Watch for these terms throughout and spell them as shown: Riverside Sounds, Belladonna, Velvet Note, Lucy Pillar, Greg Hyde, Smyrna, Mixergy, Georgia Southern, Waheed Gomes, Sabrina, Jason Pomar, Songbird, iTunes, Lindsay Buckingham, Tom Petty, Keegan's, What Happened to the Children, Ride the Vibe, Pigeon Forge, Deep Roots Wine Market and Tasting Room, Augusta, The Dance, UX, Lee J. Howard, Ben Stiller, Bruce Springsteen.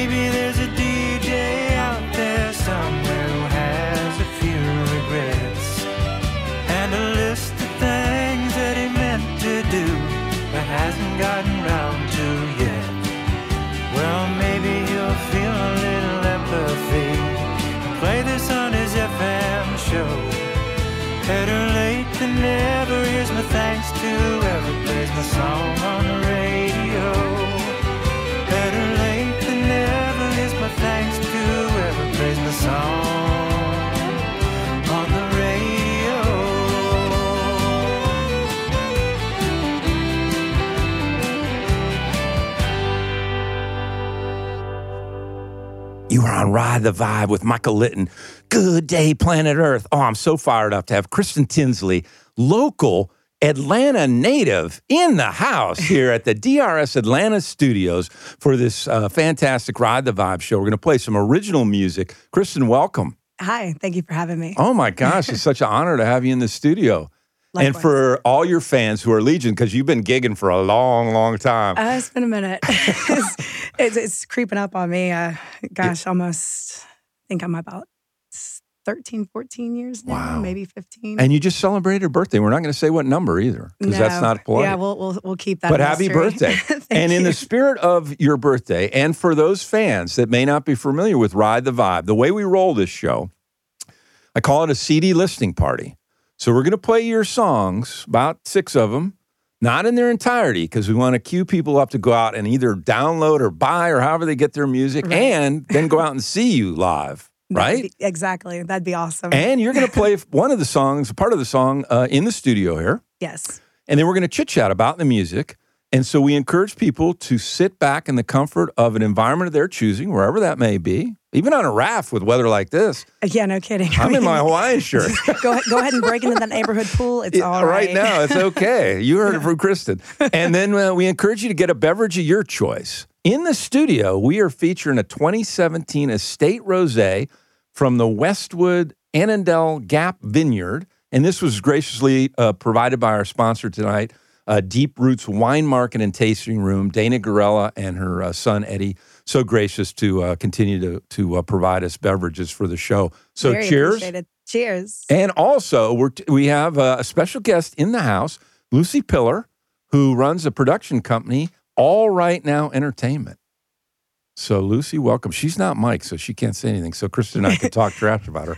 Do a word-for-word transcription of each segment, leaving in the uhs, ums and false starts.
Maybe there's a D J out there somewhere who has a few regrets and a list of things that he meant to do but hasn't gotten round to yet. Well, maybe he'll feel a little empathy and play this on his F M show. Better late than never, here's my thanks to whoever plays my song on the radio. Better late than never, here's my thanks to whoever plays my song on the radio. You are on Ride the Vibe with Michael Litton. Good day, planet Earth. Oh, I'm so fired up to have Kristen Tinsley, local Atlanta native, in the house here at the D R S Atlanta studios for this uh, fantastic Ride the Vibe show. We're going to play some original music. Kristen, welcome. Hi, thank you for having me. Oh my gosh, it's such an honor to have you in the studio. Likewise. And for all your fans who are legion, because you've been gigging for a long, long time. Uh, it's been a minute. it's, it's, it's creeping up on me. Uh, gosh, yeah. almost, I think I'm about thirteen, fourteen years now, wow. Maybe fifteen. And you just celebrated her birthday. We're not going to say what number either, because no, that's not polite. Yeah, we'll, we'll, we'll keep that. But mystery. Happy birthday. Thank and you. In the spirit of your birthday, and for those fans that may not be familiar with Ride the Vibe, the way we roll this show, I call it a C D listening party. So we're going to play your songs, about six of them, not in their entirety, because we want to cue people up to go out and either download or buy or however they get their music, right. And then go out and see you live. Right? That'd be, exactly. That'd be awesome. And you're going to play one of the songs, part of the song, uh, in the studio here. Yes. And then we're going to chit-chat about the music. And so we encourage people to sit back in the comfort of an environment of their choosing, wherever that may be, even on a raft with weather like this. Yeah, no kidding. I'm I mean, in my Hawaiian shirt. Go ahead, go ahead and break into the neighborhood pool. It's it, all right. Right now, it's okay. You heard yeah. it from Kristen. And then uh, we encourage you to get a beverage of your choice. In the studio, we are featuring a twenty seventeen estate rosé from the Westwood Annandale Gap Vineyard. And this was graciously uh, provided by our sponsor tonight, uh, Deep Roots Wine Market and Tasting Room, Dana Gorella and her uh, son, Eddie. So gracious to uh, continue to, to uh, provide us beverages for the show. So Very cheers. Appreciated. Cheers. And also, we're t- we have uh, a special guest in the house, Lucy Pillar, who runs a production company, All Right Now Entertainment. So Lucy, welcome. She's not Mike, so she can't say anything. So Kristen and I can talk trash about her.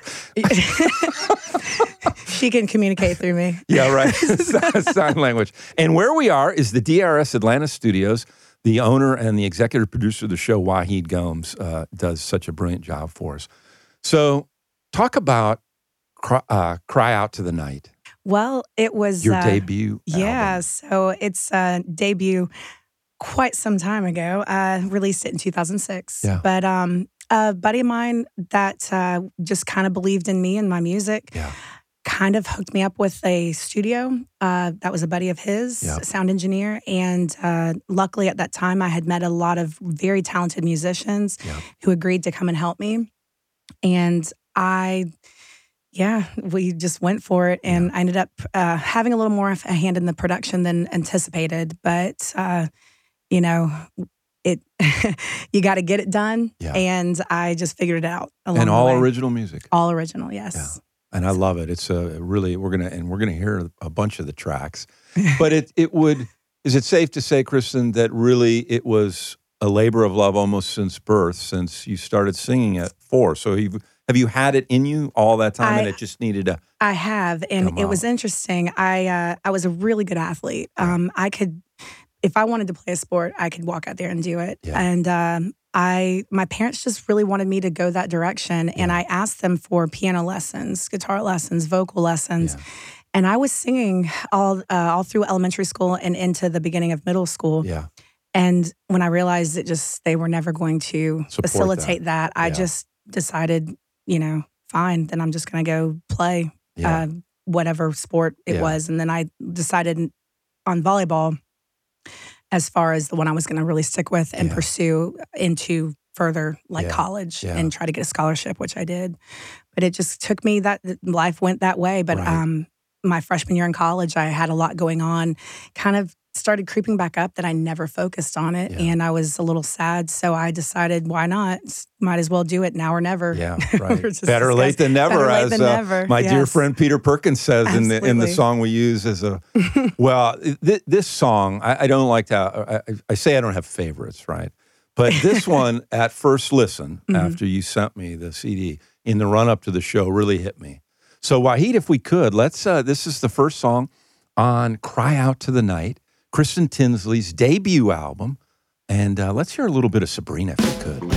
She can communicate through me. Yeah, right. Sign language. And where we are is the D R S Atlanta studios. The owner and the executive producer of the show, Waheed Gomes, uh, does such a brilliant job for us. So talk about Cry, uh, Cry Out to the Night. Well, it was... Your uh, debut Yeah, album. So it's a debut... quite some time ago. I uh, released it in two thousand six. Yeah. But um, a buddy of mine that uh, just kind of believed in me and my music yeah. kind of hooked me up with a studio. Uh, that was a buddy of his, yeah. sound engineer. And uh, luckily at that time, I had met a lot of very talented musicians yeah. who agreed to come and help me. And I... Yeah, we just went for it, and yeah. I ended up uh, having a little more of a hand in the production than anticipated. But uh, you know, it you got to get it done, yeah. and I just figured it out along and all the way. Original music, all original, yes. Yeah. And I love it. It's a really we're gonna and we're gonna hear a bunch of the tracks, but it it would is it safe to say, Kristen, that really it was a labor of love almost since birth, since you started singing at four. So you. Have you had it in you all that time, I, and it just needed a? I have, and it was interesting. I uh, I was a really good athlete. Um, I could, if I wanted to play a sport, I could walk out there and do it. Yeah. And um, I, my parents just really wanted me to go that direction, yeah. and I asked them for piano lessons, guitar lessons, vocal lessons, yeah. and I was singing all uh, all through elementary school and into the beginning of middle school. Yeah. And when I realized it, just they were never going to Support facilitate that, that I yeah. just decided. You know, fine, then I'm just going to go play yeah. uh, whatever sport it yeah. was. And then I decided on volleyball as far as the one I was going to really stick with and yeah. pursue into further, like yeah. college yeah. and try to get a scholarship, which I did. But it just took me that life went that way. But right. um, my freshman year in college, I had a lot going on, kind of started creeping back up that I never focused on it. Yeah. And I was a little sad. So I decided, why not? Might as well do it now or never. Yeah, right. Better discussing. Late than never, Better as late than uh, never. My yes. dear friend Peter Perkins says Absolutely. in the in the song we use as a, well, th- this song, I, I don't like to, I, I say I don't have favorites, right? But this one, at first listen, mm-hmm. after you sent me the C D, in the run-up to the show, really hit me. So Waheed, if we could, let's, uh, this is the first song on Cry Out to the Night, Kristen Tinsley's debut album, and uh, let's hear a little bit of Sabrina, if we could.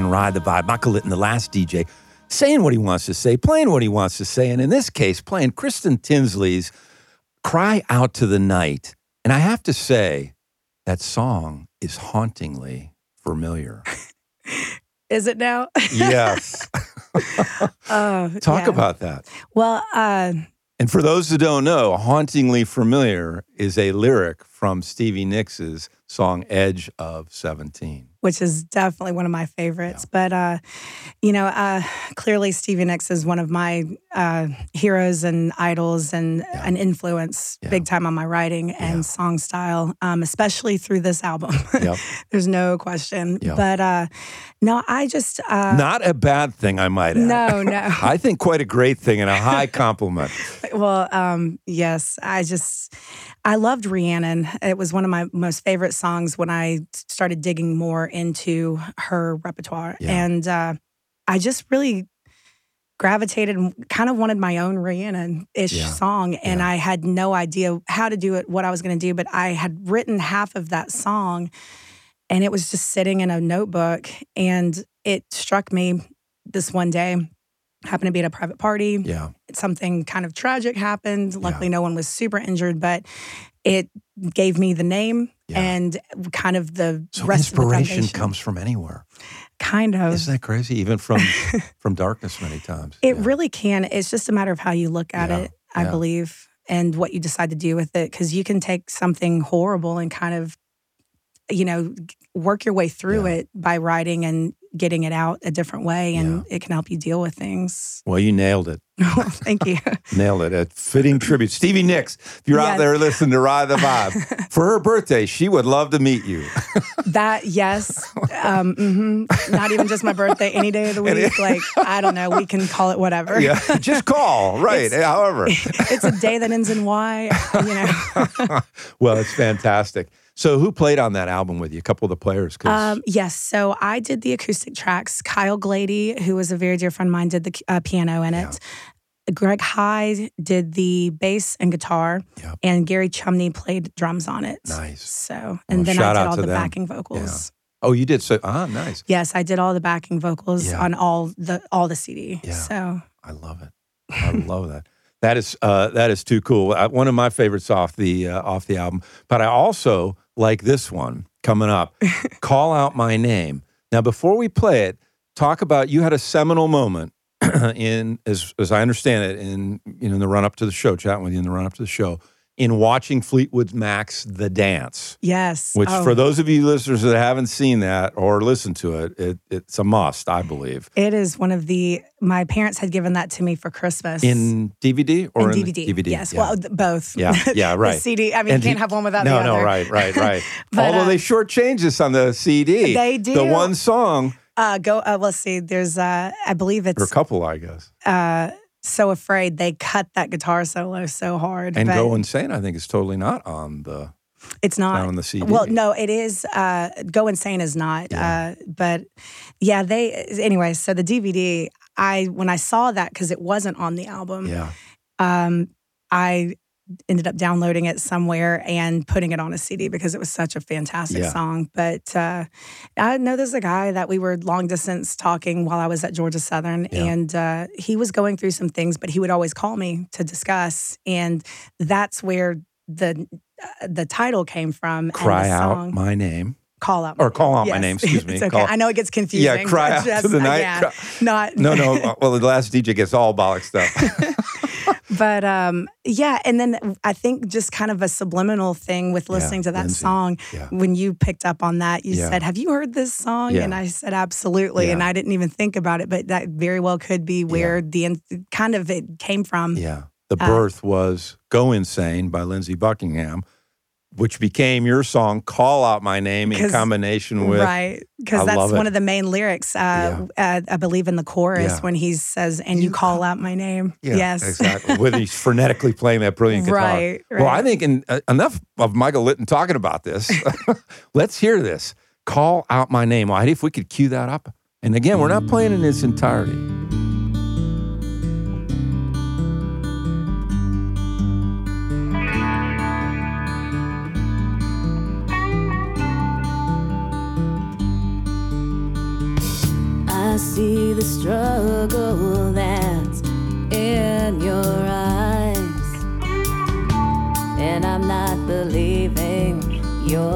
Ride the Vibe. Michael Litton, the last D J, saying what he wants to say, playing what he wants to say, and in this case, playing Kristen Tinsley's Cry Out to the Night. And I have to say, that song is hauntingly familiar. Is it now? Yes. uh, Talk yeah. about that. Well, uh, and for those who don't know, hauntingly familiar is a lyric from Stevie Nicks's song Edge of Seventeen. Which is definitely one of my favorites. Yeah. But, uh, you know, uh, clearly Stevie Nicks is one of my uh, heroes and idols and yeah. an influence yeah. big time on my writing and yeah. song style, um, especially through this album. Yep. There's no question. Yep. But, uh, no, I just... Uh, Not a bad thing, I might add. No, no. I think quite a great thing and a high compliment. Well, um, yes, I just... I loved Rhiannon. It was one of my most favorite songs when I started digging more into her repertoire. Yeah. And uh, I just really gravitated and kind of wanted my own Rhiannon-ish yeah. song. And yeah. I had no idea how to do it, what I was going to do. But I had written half of that song and it was just sitting in a notebook. And it struck me this one day. Happened to be at a private party. Yeah. Something kind of tragic happened. Luckily, yeah. no one was super injured, but it gave me the name yeah. and kind of the so rest of the foundation. Inspiration comes from anywhere. Kind of. Isn't that crazy? Even from from darkness many times. It yeah. really can. It's just a matter of how you look at yeah. it, I yeah. believe, and what you decide to do with it. Because you can take something horrible and kind of, you know, work your way through yeah. it by writing and getting it out a different way, and yeah. it can help you deal with things. Well, you nailed it. Thank you. Nailed it. A fitting tribute. Stevie Nicks, if you're yes. out there listening to Ride the Vibe, for her birthday, she would love to meet you. That, yes. Um, mm-hmm. Not even just my birthday, any day of the week. Like, I don't know, we can call it whatever. Yeah, just call, right, it's, however. It's a day that ends in Y, you know. Well, it's fantastic. So who played on that album with you? A couple of the players? Um, yes. So I did the acoustic tracks. Kyle Glady, who was a very dear friend of mine, did the uh, piano in it. Yeah. Greg Hyde did the bass and guitar, yep. and Gary Chumney played drums on it. Nice. So, and well, then I did all the them. backing vocals. Yeah. Oh, you did so. Ah, nice. Yes, I did all the backing vocals yeah. on all the all the C D. Yeah. So I love it. I love that. That is uh, that is too cool. I, one of my favorites off the uh, off the album. But I also like this one coming up. Call Out My Name. Now, before we play it, talk about you had a seminal moment in as as I understand it in you know in the run up to the show, chatting with you in the run up to the show. In watching Fleetwood Mac's The Dance. Yes. Which oh. for those of you listeners that haven't seen that or listened to it, it, it's a must, I believe. It is one of the, my parents had given that to me for Christmas. In D V D or in, in D V D? D V D, yes. Yeah. Well, both. Yeah, yeah, right. The C D, I mean, and you can't d- have one without no, the other. No, no, right, right, right. but, Although uh, they shortchanged this on the C D. They do. The one song. Uh, go, uh, let's see, there's, uh, I believe it's. Or a couple, I guess. Uh, So Afraid, they cut that guitar solo so hard. And Go Insane, I think, is totally not on the It's not. It's not on the C D. Well, no, it is. Uh, Go Insane is not. Yeah. Uh, but yeah, they, anyway, so the D V D, I when I saw that, because it wasn't on the album, yeah. um, I ended up downloading it somewhere and putting it on a C D because it was such a fantastic yeah. song. But uh, I know there's a guy that we were long distance talking while I was at Georgia Southern, yeah. and uh, he was going through some things, but he would always call me to discuss, and that's where the uh, the title came from. Cry and the song, Out My Name. Call Out My Name. Or Call Out yes. My Name, excuse me. It's okay. Call. I know it gets confusing. Yeah, Cry Out just, to the Night. Yeah, not no, no. Well, the last D J gets all bollock stuff. But um, yeah, and then I think just kind of a subliminal thing with listening yeah, to that Lindsay. song. Yeah. When you picked up on that, you yeah. said, have you heard this song? Yeah. And I said, absolutely. Yeah. And I didn't even think about it, but that very well could be where yeah. the in- kind of it came from. Yeah. The birth uh, was Go Insane by Lindsay Buckingham, which became your song, Call Out My Name, in combination with... Right, because that's one it. of the main lyrics, uh, yeah. uh, I believe, in the chorus yeah. when he says, and you, you call out my name. Yeah, yes. Exactly. With he's frenetically playing that brilliant guitar. Right, right. Well, I think in, uh, enough of Michael Litton talking about this. Let's hear this. Call Out My Name. Well, if we could cue that up. And again, we're not playing in its entirety. See the struggle that's in your eyes, and I'm not believing your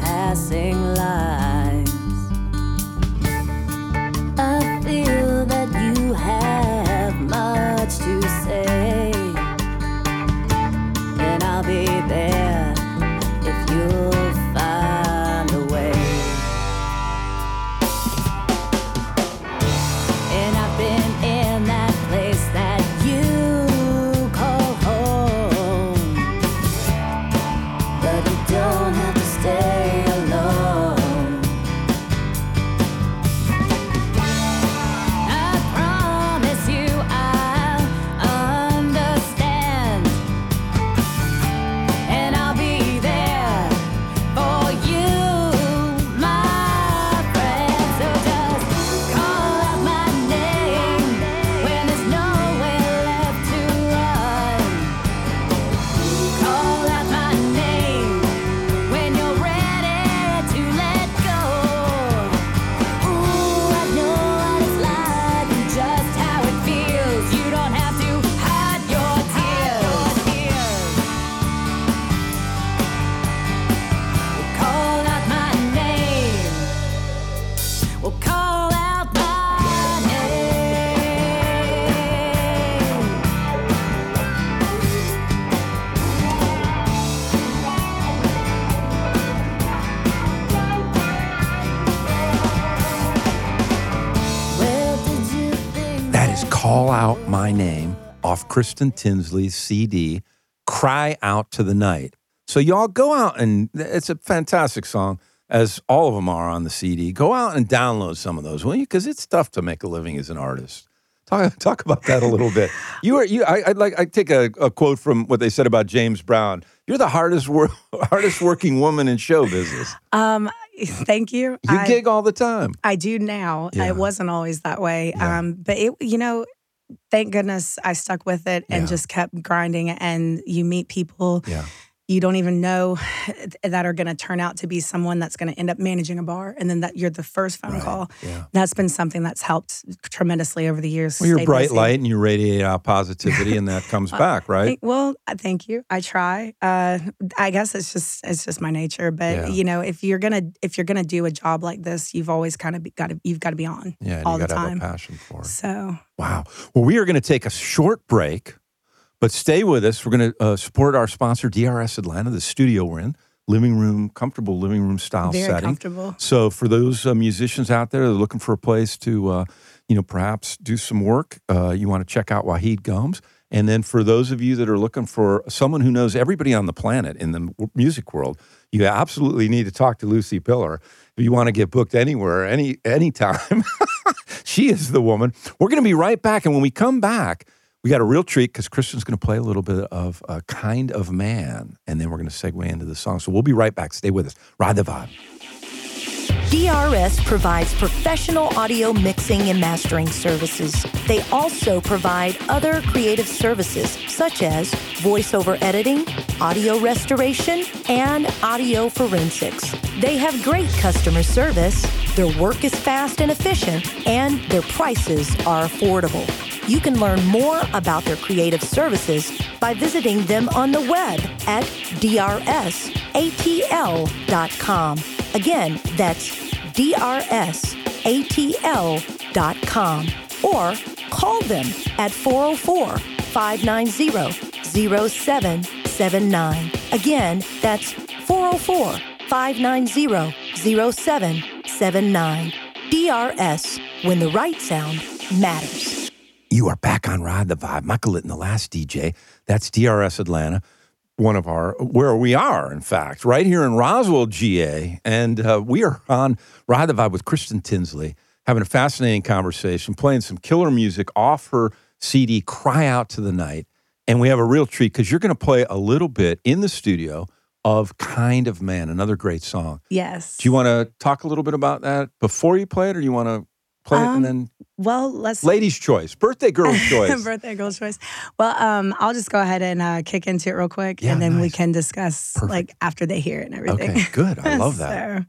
passing lies. I feel that you have much to say, and I'll be there if you'll find a way. Call Out My Name off Kristen Tinsley's C D, Cry Out to the Night. So y'all go out and, it's a fantastic song, as all of them are on the C D. Go out and download some of those, will you? Because it's tough to make a living as an artist. Talk, talk about that a little bit. You are you. I, I'd like. I take a, a quote from what they said about James Brown. You're the hardest work, hardest working woman in show business. Um, thank you. You I, gig all the time. I do now. Yeah. It wasn't always that way. Yeah. Um, but it, you know, thank goodness I stuck with it and yeah. just kept grinding. And you meet people yeah. you don't even know that are going to turn out to be someone that's going to end up managing a bar. And then that you're the first phone right. call. Yeah. That's been something that's helped tremendously over the years. Well, you're a bright busy. light and you radiate out positivity and that comes well, back, right? Th- well, thank you. I try. Uh, I guess it's just it's just my nature. But, yeah. you know, if you're going to if you're gonna do a job like this, you've always kind of got to, you've got to be on yeah, all the time. Yeah, you got to have a passion for it. So. Wow. Well, we are going to take a short break. But stay with us. We're going to uh, support our sponsor, D R S Atlanta, the studio we're in. Living room, comfortable living room style Very setting. Very comfortable. So for those uh, musicians out there that are looking for a place to, uh, you know, perhaps do some work, uh, you want to check out Waheed Gomes. And then for those of you that are looking for someone who knows everybody on the planet in the music world, you absolutely need to talk to Lucy Pillar. If you want to get booked anywhere, any anytime, she is the woman. We're going to be right back. And when we come back, we got a real treat because Kristen's going to play a little bit of a Kind of Man, and then we're going to segue into the song. So we'll be right back. Stay with us. Ride the Vibe. D R S provides professional audio mixing and mastering services. They also provide other creative services such as voiceover editing, audio restoration, and audio forensics. They have great customer service. Their work is fast and efficient, and their prices are affordable. You can learn more about their creative services by visiting them on the web at D R S A T L dot com. Again, that's D R S A T L dot com. Or call them at four oh four, five nine oh, oh seven seven nine. Again, that's four oh four, five nine oh, oh seven seven nine. D R S, when the right sound matters. You are back on Ride the Vibe. Michael Litton, the last D J. That's D R S Atlanta, one of our, where we are, in fact, right here in Roswell, G A. And uh, we are on Ride the Vibe with Kristen Tinsley, having a fascinating conversation, playing some killer music off her C D, Cry Out to the Night. And we have a real treat because you're going to play a little bit in the studio of Kind of Man, another great song. Yes. Do you want to talk a little bit about that before you play it, or do you want to play um, it and then... Well, let's... Ladies' choice. Birthday girl's choice. Birthday girl's choice. Well, um, I'll just go ahead and uh, kick into it real quick, yeah, and then nice. we can discuss, Perfect. like, after they hear it and everything. Okay, good. I love that. So.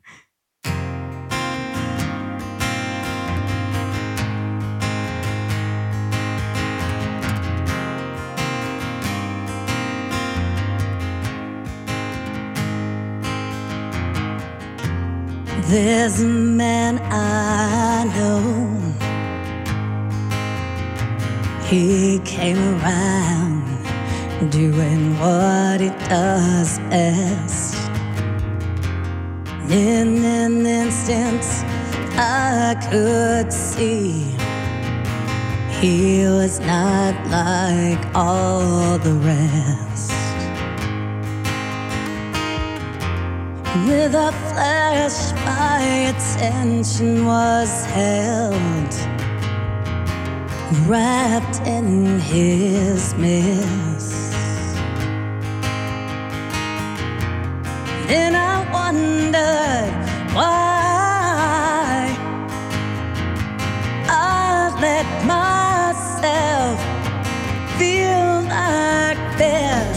There's a man I know. He came around doing what he does best. In an instant, I could see he was not like all the rest. With a flash, my attention was held, wrapped in his mist. Then I wondered why I let myself feel like this.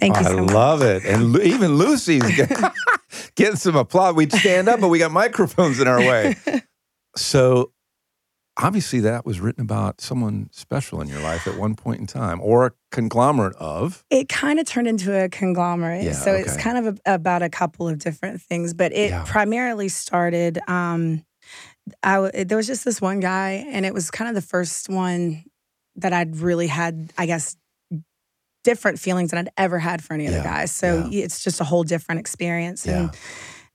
Thank you so much. I love it. And even Lucy's getting some applause. We'd stand up, but we got microphones in our way. So obviously that was written about someone special in your life at one point in time, or a conglomerate of. It kind of turned into a conglomerate. Yeah, so okay. It's kind of a, about a couple of different things, but it yeah. primarily started... Um, I, there was just this one guy, and it was kind of the first one that I'd really had, I guess, different feelings than I'd ever had for any yeah. other guys. So yeah. it's just a whole different experience. And yeah.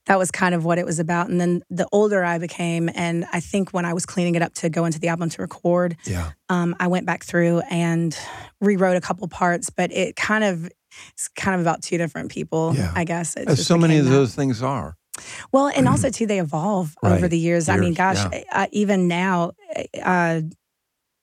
that was kind of what it was about. And then the older I became, and I think when I was cleaning it up to go into the album to record, yeah. um, I went back through and rewrote a couple parts, but it kind of, it's kind of about two different people, yeah. I guess. As so many of those out. things are. Well, and also too, they evolve right. over the years. years. I mean, gosh, yeah. I, even now, uh,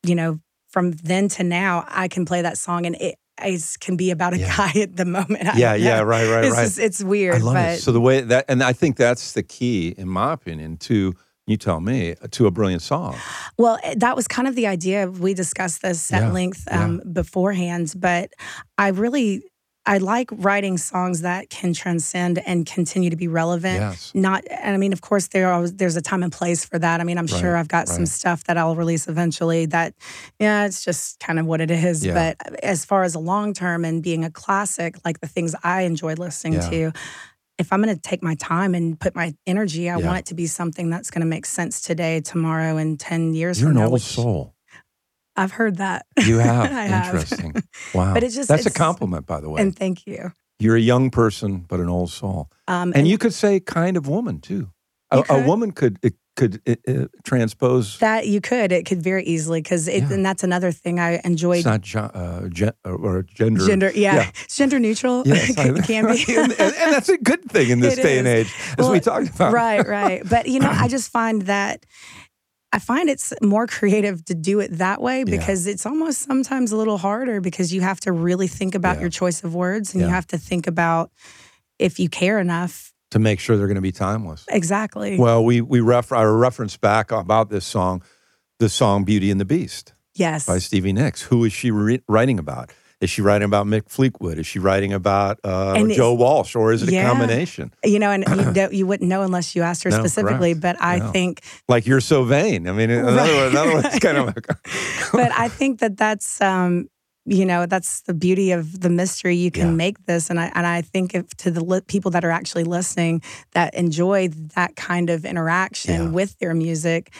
you know, from then to now, I can play that song and it, it can be about a yeah. guy at the moment. I yeah, yeah, right, right, it's right. Just, it's weird. I love but... it. So the way that, and I think that's the key, in my opinion, to, you tell me, to a brilliant song. Well, that was kind of the idea. We discussed this at yeah. length um, yeah. beforehand, but I really... I like writing songs that can transcend and continue to be relevant. Yes. Not, and I mean, of course, there are, there's a time and place for that. I mean, I'm right, sure I've got right. some stuff that I'll release eventually that, yeah, it's just kind of what it is. Yeah. But as far as a long term and being a classic, like the things I enjoyed listening yeah. to, if I'm going to take my time and put my energy, I yeah. want it to be something that's going to make sense today, tomorrow, and ten years You're from now. You're an old soul. I've heard that. You have. I Interesting. Have. Wow. But it's just, That's it's, a compliment, by the way. And thank you. You're a young person, but an old soul. Um, and, and you could say kind of woman, too. A, a woman could it could it, it transpose. That you could. It could very easily. Because yeah. And that's another thing I enjoyed. It's not gen, uh, gen, or gender. Gender, yeah. yeah. It's gender neutral. Yes, it can be. and, and, and that's a good thing in this it day is. and age, as well, we talked about. Right, right. But, you know, I just find that... I find it's more creative to do it that way because yeah. it's almost sometimes a little harder because you have to really think about yeah. your choice of words and yeah. you have to think about if you care enough. To make sure they're going to be timeless. Exactly. Well, we we refer, I reference back about this song, the song Beauty and the Beast. Yes. By Stevie Nicks. Who is she re- writing about? Is she writing about Mick Fleetwood? Is she writing about uh, Joe Walsh? Or is it yeah. a combination? You know, and you, don't, you wouldn't know unless you asked her no, specifically, correct. but I no. think... Like, you're so vain. I mean, another, right, one, another right. one's kind of like... But I think that that's, um, you know, that's the beauty of the mystery. You can yeah. make this. And I and I think if, to the li- people that are actually listening that enjoy that kind of interaction yeah. with their music...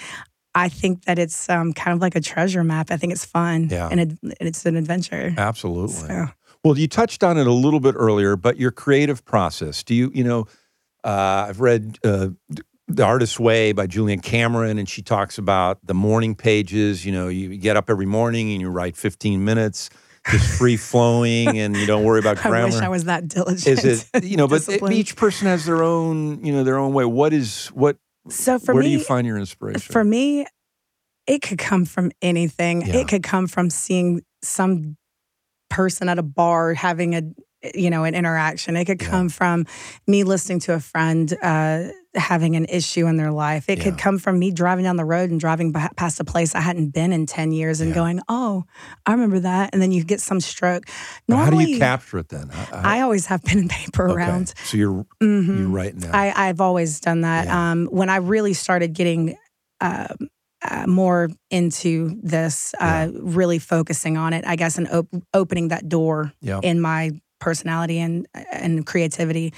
I think that it's um, kind of like a treasure map. I think it's fun, yeah. and it, it's an adventure. Absolutely. So. Well, you touched on it a little bit earlier, but your creative process. Do you, you know, uh, I've read uh, The Artist's Way by Julian Cameron, and she talks about the morning pages. You know, you get up every morning and you write fifteen minutes, just free-flowing, and you don't worry about grammar. I wish I was that diligent. Is it, you know, but it, each person has their own, you know, their own way. What is, what... So for Where me, do you find your inspiration? For me, it could come from anything. Yeah. It could come from seeing some person at a bar having a, you know, an interaction. It could yeah. come from me listening to a friend uh, having an issue in their life. It yeah. could come from me driving down the road and driving b- past a place I hadn't been in ten years and yeah. going, oh, I remember that. And then you get some stroke. Normally, how do you capture it then? I, I, I always have pen and paper okay. around. So you're, mm-hmm. you're writing that. I, I've always done that. Yeah. Um, when I really started getting... Uh, Uh, more into this, uh, yeah. really focusing on it, I guess, and op- opening that door yep. in my personality and and creativity.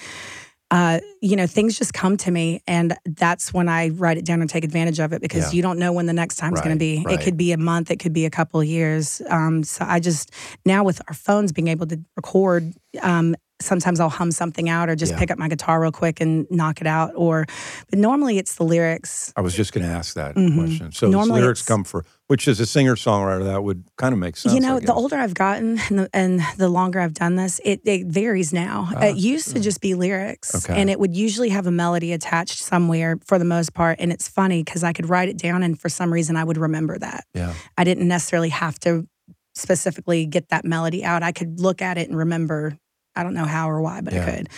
Uh, you know, things just come to me, and that's when I write it down and take advantage of it because yeah. you don't know when the next time's right, going to be. Right. It could be a month, it could be a couple of years. Um, so I just now with our phones being able to record. Um, Sometimes I'll hum something out or just yeah. pick up my guitar real quick and knock it out. Or, but normally it's the lyrics. I was just going to ask that mm-hmm. question. So the lyrics come for, which is a singer-songwriter, that would kind of make sense. You know, the older I've gotten and the, and the longer I've done this, it, it varies now. Ah, it used mm. to just be lyrics. Okay. And it would usually have a melody attached somewhere for the most part. And it's funny because I could write it down and for some reason I would remember that. Yeah. I didn't necessarily have to specifically get that melody out. I could look at it and remember I don't know how or why, but yeah. I could.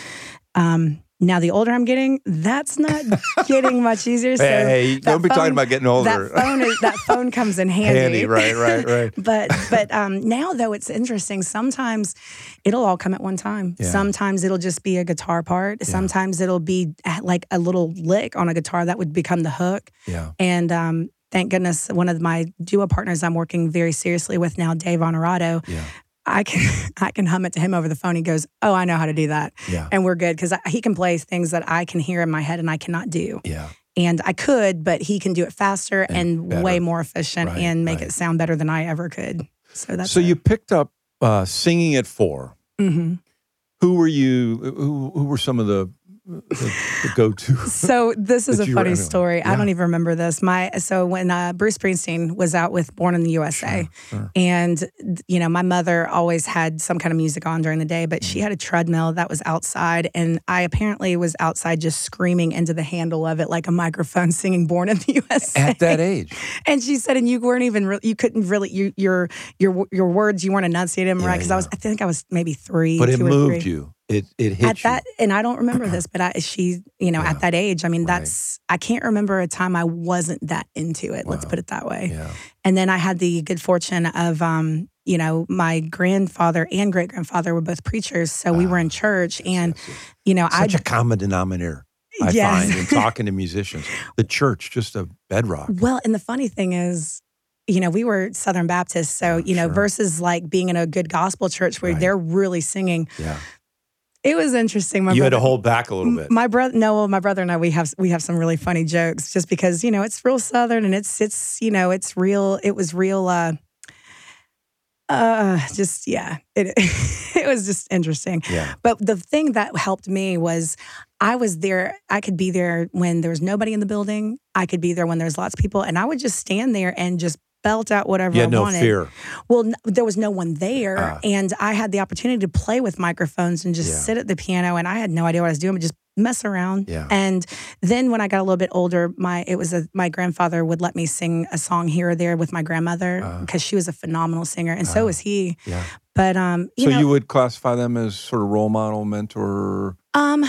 Um, now, the older I'm getting, that's not getting much easier. So hey, hey don't phone, be talking about getting older. That phone, is, that phone comes in handy. Handy, right, right, right. but but um, now, though, it's interesting. Sometimes it'll all come at one time. Yeah. Sometimes it'll just be a guitar part. Yeah. Sometimes it'll be like a little lick on a guitar that would become the hook. Yeah. And um, thank goodness, one of my duo partners I'm working very seriously with now, Dave Honorato. Yeah. I can I can hum it to him over the phone. He goes, oh, I know how to do that. Yeah. And we're good because he can play things that I can hear in my head and I cannot do. Yeah. And I could, but he can do it faster and, and way more efficient right, and make right. it sound better than I ever could. So that's So it. You picked up uh, singing at four. Mm-hmm. Who were you, who, who were some of the, the, the go-to? So this is a funny were, story. Yeah. I don't even remember this. My So when uh, Bruce Springsteen was out with Born in the U S A, sure, sure. and you know, my mother always had some kind of music on during the day, but mm. she had a treadmill that was outside, and I apparently was outside just screaming into the handle of it like a microphone, singing Born in the U S A. At that age. And she said, and you weren't even, re- you couldn't really, you, your your your words, you weren't enunciating them yeah, right, because yeah. I was, I think I was maybe three, But it moved three. you. It it hit at you. That, and I don't remember this, but I, she, you know, yeah. at that age, I mean, right. that's, I can't remember a time I wasn't that into it. Wow. Let's put it that way. Yeah. And then I had the good fortune of, um, you know, my grandfather and great-grandfather were both preachers, so wow. we were in church. Yes, and, yes, yes. you know, I... Such I'd, a common denominator, I yes. find, in talking to musicians. The church, just a bedrock. Well, and the funny thing is, you know, we were Southern Baptists, so, yeah, you know, sure. versus like being in a good gospel church where right. they're really singing... Yeah. It was interesting. My you brother, had to hold back a little bit. My brother, Noel, my brother and I, we have we have some really funny jokes, just because you know it's real Southern and it's it's you know it's real. It was real. Uh, uh just yeah. It it was just interesting. Yeah. But the thing that helped me was I was there. I could be there when there was nobody in the building. I could be there when there's lots of people, and I would just stand there and just. Belt out whatever I wanted. You had no fear. Well, n- there was no one there, uh, and I had the opportunity to play with microphones and just yeah. sit at the piano, and I had no idea what I was doing, but just mess around. Yeah. And then when I got a little bit older, my it was a, my grandfather would let me sing a song here or there with my grandmother because uh, she was a phenomenal singer, and uh, so was he. Yeah. But um, you so know, you would classify them as sort of role model, mentor. Um,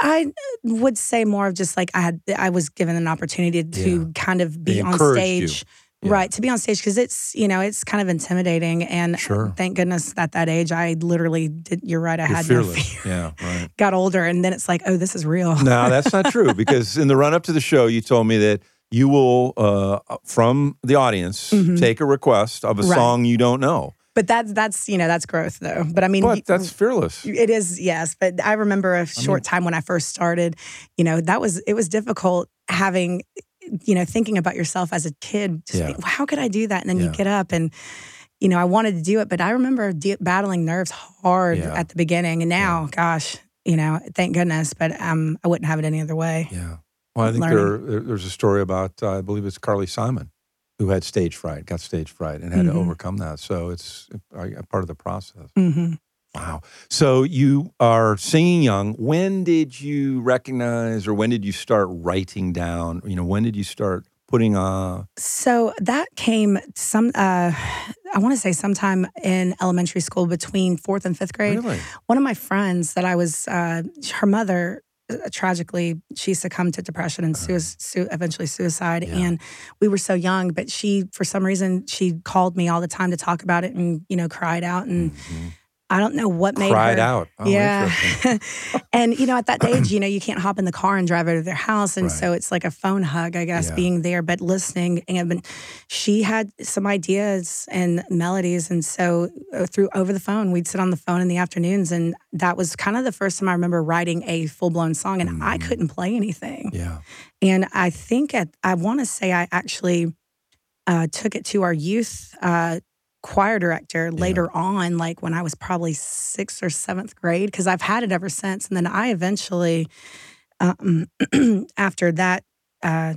I would say more of just like I had I was given an opportunity to yeah. kind of be on stage. You. Yeah. Right, to be on stage, because it's, you know, it's kind of intimidating. And sure. thank goodness at that age, I literally did, you're right, I you're had fearless. no fear. Yeah, right. Got older, and then it's like, oh, this is real. No, that's not true, because in the run-up to the show, you told me that you will, uh, from the audience, mm-hmm. take a request of a right. song you don't know. But that's, that's you know, that's growth, though. But I mean... But that's fearless. It is, yes. But I remember a short I mean, time when I first started, you know, that was, it was difficult having... you know, thinking about yourself as a kid, just yeah. think, well, how could I do that? And then yeah. you get up and, you know, I wanted to do it, but I remember de- battling nerves hard yeah. at the beginning. And now, yeah. gosh, you know, thank goodness, but um, I wouldn't have it any other way. Yeah. Well, I think there, there, there's a story about, uh, I believe it's Carly Simon, who had stage fright, got stage fright and had mm-hmm. to overcome that. So it's a part of the process. Mm-hmm. Wow. So you are singing young. When did you recognize or when did you start writing down? You know, when did you start putting on? Uh... So that came some, uh, I want to say sometime in elementary school between fourth and fifth grade. Really? One of my friends that I was, uh, her mother, uh, tragically, she succumbmed to depression and uh, sui- su- eventually suicide. Yeah. And we were so young, but she, for some reason, she called me all the time to talk about it and, you know, cried out and... Mm-hmm. I don't know what made Cried her. Cried out. Oh, yeah. And, you know, at that age, you know, you can't hop in the car and drive over to their house. And right. so it's like a phone hug, I guess, yeah. being there, but listening. And she had some ideas and melodies. And so through over the phone, we'd sit on the phone in the afternoons. And that was kind of the first time I remember writing a full-blown song. And mm. I couldn't play anything. Yeah. And I think at, I want to say I actually uh, took it to our youth uh choir director later yeah. on, like when I was probably sixth or seventh grade, because I've had it ever since. And then I eventually, um, after that uh,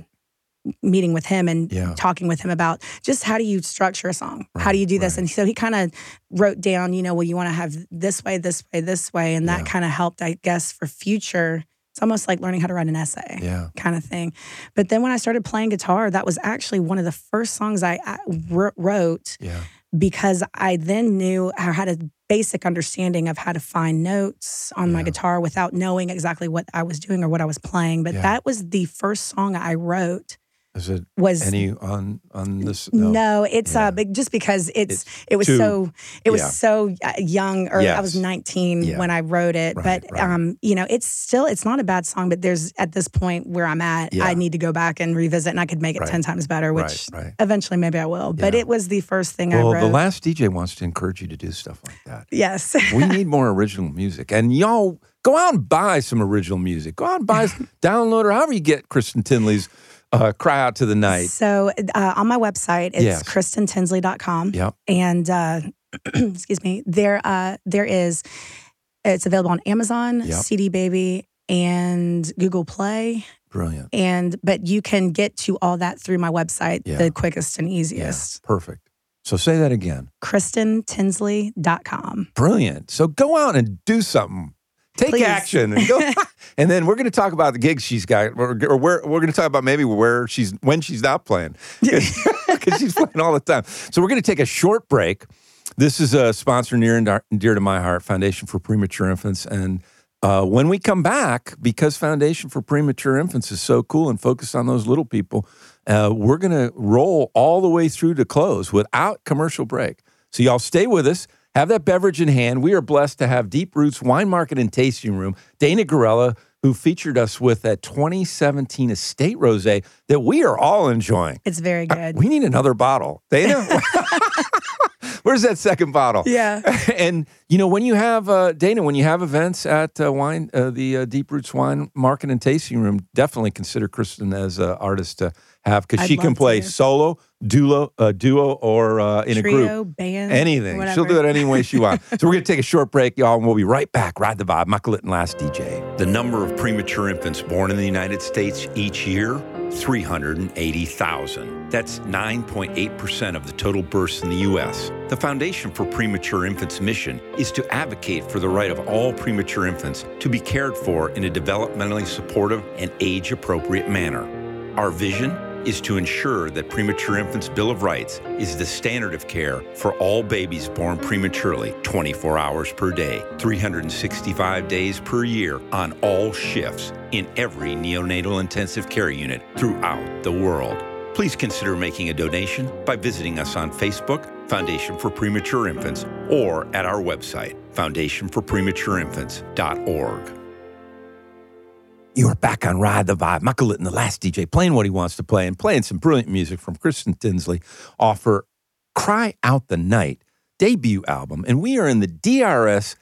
meeting with him and yeah. talking with him about just how do you structure a song? Right, how do you do this? Right. And so he kind of wrote down, you know, well, you want to have this way, this way, this way. And that yeah. kind of helped, I guess, for future. It's almost like learning how to write an essay yeah. kind of thing. But then when I started playing guitar, that was actually one of the first songs I, I wrote. Yeah. Because I then knew I had a basic understanding of how to find notes on yeah. my guitar without knowing exactly what I was doing or what I was playing. But yeah. that was the first song I wrote Is it was, any on on this? No, no it's yeah. uh, just because it's, it's it was too, so it was yeah. so young. Early, yes. I was nineteen yeah. when I wrote it, right, but right. um, you know, it's still it's not a bad song. But there's at this point where I'm at, yeah. I need to go back and revisit, and I could make it right. ten times better, which right, right. eventually maybe I will. But yeah. it was the first thing well, I wrote. Well, the last D J wants to encourage you to do stuff like that. Yes, we need more original music, and y'all go out and buy some original music. Go out and buy, download, or however you get Kristen Tinsley's. Uh, Cry Out to the Night. So uh, on my website, it's yes. kristen tinsley dot com. Yep. And, uh, excuse me, there uh, there is, it's available on Amazon, yep. C D Baby, and Google Play. Brilliant. And But you can get to all that through my website, yeah. the quickest and easiest. Yeah. Perfect. So say that again. kristen tinsley dot com. Brilliant. So go out and do something. Take Please. action, and, go, and then we're going to talk about the gigs she's got, or, or where, we're going to talk about maybe where she's when she's not playing, because she's playing all the time. So we're going to take a short break. This is a sponsor near and dear to my heart, Foundation for Premature Infants, and uh, when we come back, because Foundation for Premature Infants is so cool and focused on those little people, uh, we're going to roll all the way through to close without commercial break. So y'all stay with us. Have that beverage in hand. We are blessed to have Deep Roots Wine Market and Tasting Room, Dana Gorella, who featured us with that twenty seventeen Estate Rosé that we are all enjoying. It's very good. Uh, we need another bottle. Dana, where's that second bottle? Yeah. And, you know, when you have, uh, Dana, when you have events at uh, wine, uh, the uh, Deep Roots Wine Market and Tasting Room, definitely consider Kristen as an artist to have, because she can play to. solo, duo, uh, duo, or uh, in Trio, a group. Band, anything. Whatever. She'll do it any way she wants. So we're going to take a short break, y'all, and we'll be right back. Ride the Vibe. Michael Litton, last D J. The number of premature infants born in the United States each year, three hundred eighty thousand. That's nine point eight percent of the total births in the U S. The Foundation for Premature Infants' mission is to advocate for the right of all premature infants to be cared for in a developmentally supportive and age-appropriate manner. Our vision is to ensure that Premature Infants' Bill of Rights is the standard of care for all babies born prematurely, twenty-four hours per day, three hundred sixty-five days per year on all shifts in every neonatal intensive care unit throughout the world. Please consider making a donation by visiting us on Facebook, Foundation for Premature Infants, or at our website, foundation for premature infants dot org. You are back on Ride the Vibe. Michael Litton, the last D J, playing what he wants to play and playing some brilliant music from Kristen Tinsley off her Cry Out the Night debut album. And we are in the D R S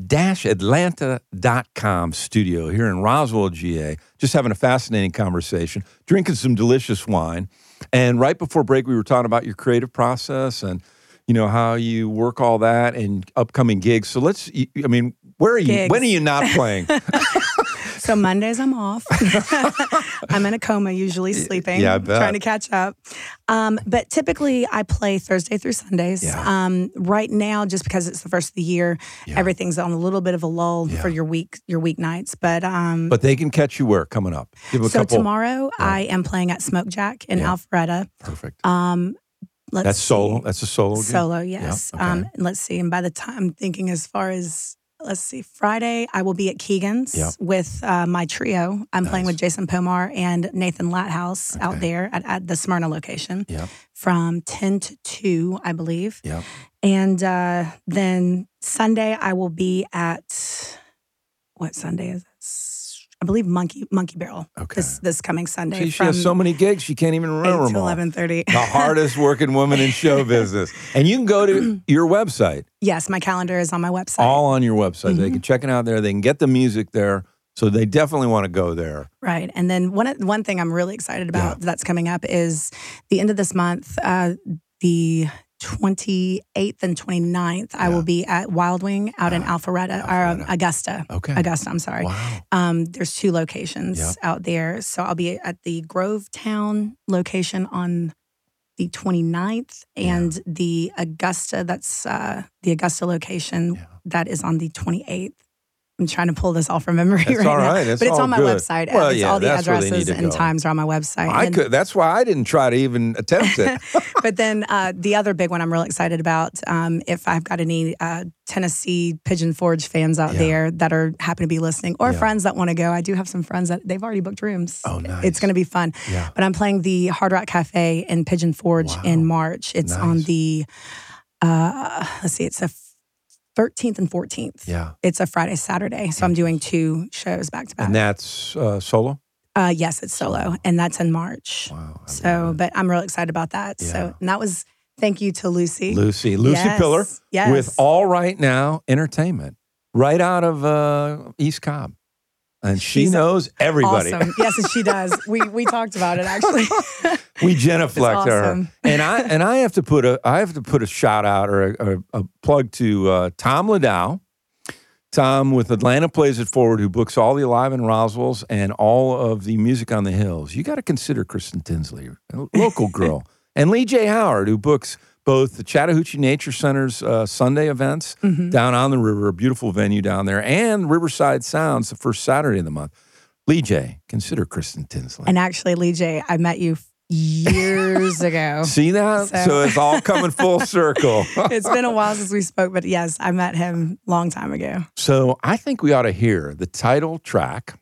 Atlanta dot com studio here in Roswell, G A, just having a fascinating conversation, drinking some delicious wine. And right before break, we were talking about your creative process and, you know, how you work all that and upcoming gigs. So let's, I mean, where are you? Gigs. When are you not playing? So Mondays I'm off. I'm in a coma, usually sleeping, yeah, trying to catch up. Um, but typically I play Thursday through Sundays. Yeah. Um, right now, just because it's the first of the year, yeah. everything's on a little bit of a lull yeah. for your week, your weeknights. But um, but they can catch you where coming up. Give a so couple, tomorrow right. I am playing at Smoke Jack in yeah. Alpharetta. Perfect. Um, let's that's see. solo. That's a solo. Game? Solo, yes. Yeah, okay. Um, let's see. And by the time I'm thinking, as far as Let's see, Friday, I will be at Keegan's yep. with uh, my trio. I'm nice. playing with Jason Pomar and Nathan Lathouse okay. out there at, at the Smyrna location yep. from ten to two, I believe. Yep. And uh, then Sunday, I will be at, what Sunday is this? I believe Monkey Monkey Barrel okay. this, this coming Sunday. See, she has so many gigs, she can't even remember them all. eleven thirty. The hardest working woman in show business. And you can go to your website. Yes, my calendar is on my website. All on your website. Mm-hmm. They can check it out there. They can get the music there. So they definitely want to go there. Right. And then one one thing I'm really excited about yeah. that's coming up is the end of this month, uh, the twenty-eighth and twenty-ninth, yeah. I will be at Wild Wing out uh, in Alpharetta, Alpharetta. or um, Augusta. Okay. Augusta, I'm sorry. Wow. Um, there's two locations yep. out there. So I'll be at the Grovetown location on the twenty-ninth and yeah. the Augusta, that's uh, the Augusta location yeah. that is on the twenty-eighth. I'm trying to pull this all from memory that's right all right. now. That's but it's all on my good. website. Well, yeah, all the addresses and times are on my website. I and, could, that's why I didn't try to even attempt it. But then uh, the other big one I'm really excited about, um, if I've got any uh, Tennessee Pigeon Forge fans out yeah. there that are happen to be listening or yeah. friends that want to go. I do have some friends that they've already booked rooms. Oh, nice. It's going to be fun. Yeah. But I'm playing the Hard Rock Cafe in Pigeon Forge wow. in March. It's nice. on the, uh, let's see, it's a thirteenth and fourteenth. Yeah. It's a Friday, Saturday. So I'm doing two shows back to back. And that's uh, solo? Uh, yes, it's solo. And that's in March. Wow. I so, but I'm really excited about that. Yeah. So, and that was thank you to Lucy. Lucy. Lucy yes. Pillar yes. with All Right Now Entertainment, right out of uh, East Cobb. And she She's knows everybody. Awesome. Yes, and she does. We we talked about it actually. We genuflected awesome. her, and I and I have to put a I have to put a shout out or a, a, a plug to uh, Tom Liddell, Tom with Atlanta Plays It Forward, who books all the Alive in Roswells and all of the Music on the Hills. You got to consider Kristen Tinsley, a local girl, and Lee J. Howard, who books both the Chattahoochee Nature Center's uh, Sunday events mm-hmm. down on the river, a beautiful venue down there, and Riverside Sounds the first Saturday of the month. Lee J, consider Kristen Tinsley. And actually, Lee J, I met you years ago. See that? So. so it's all coming full circle. It's been a while since we spoke, but yes, I met him a long time ago. So I think we ought to hear the title track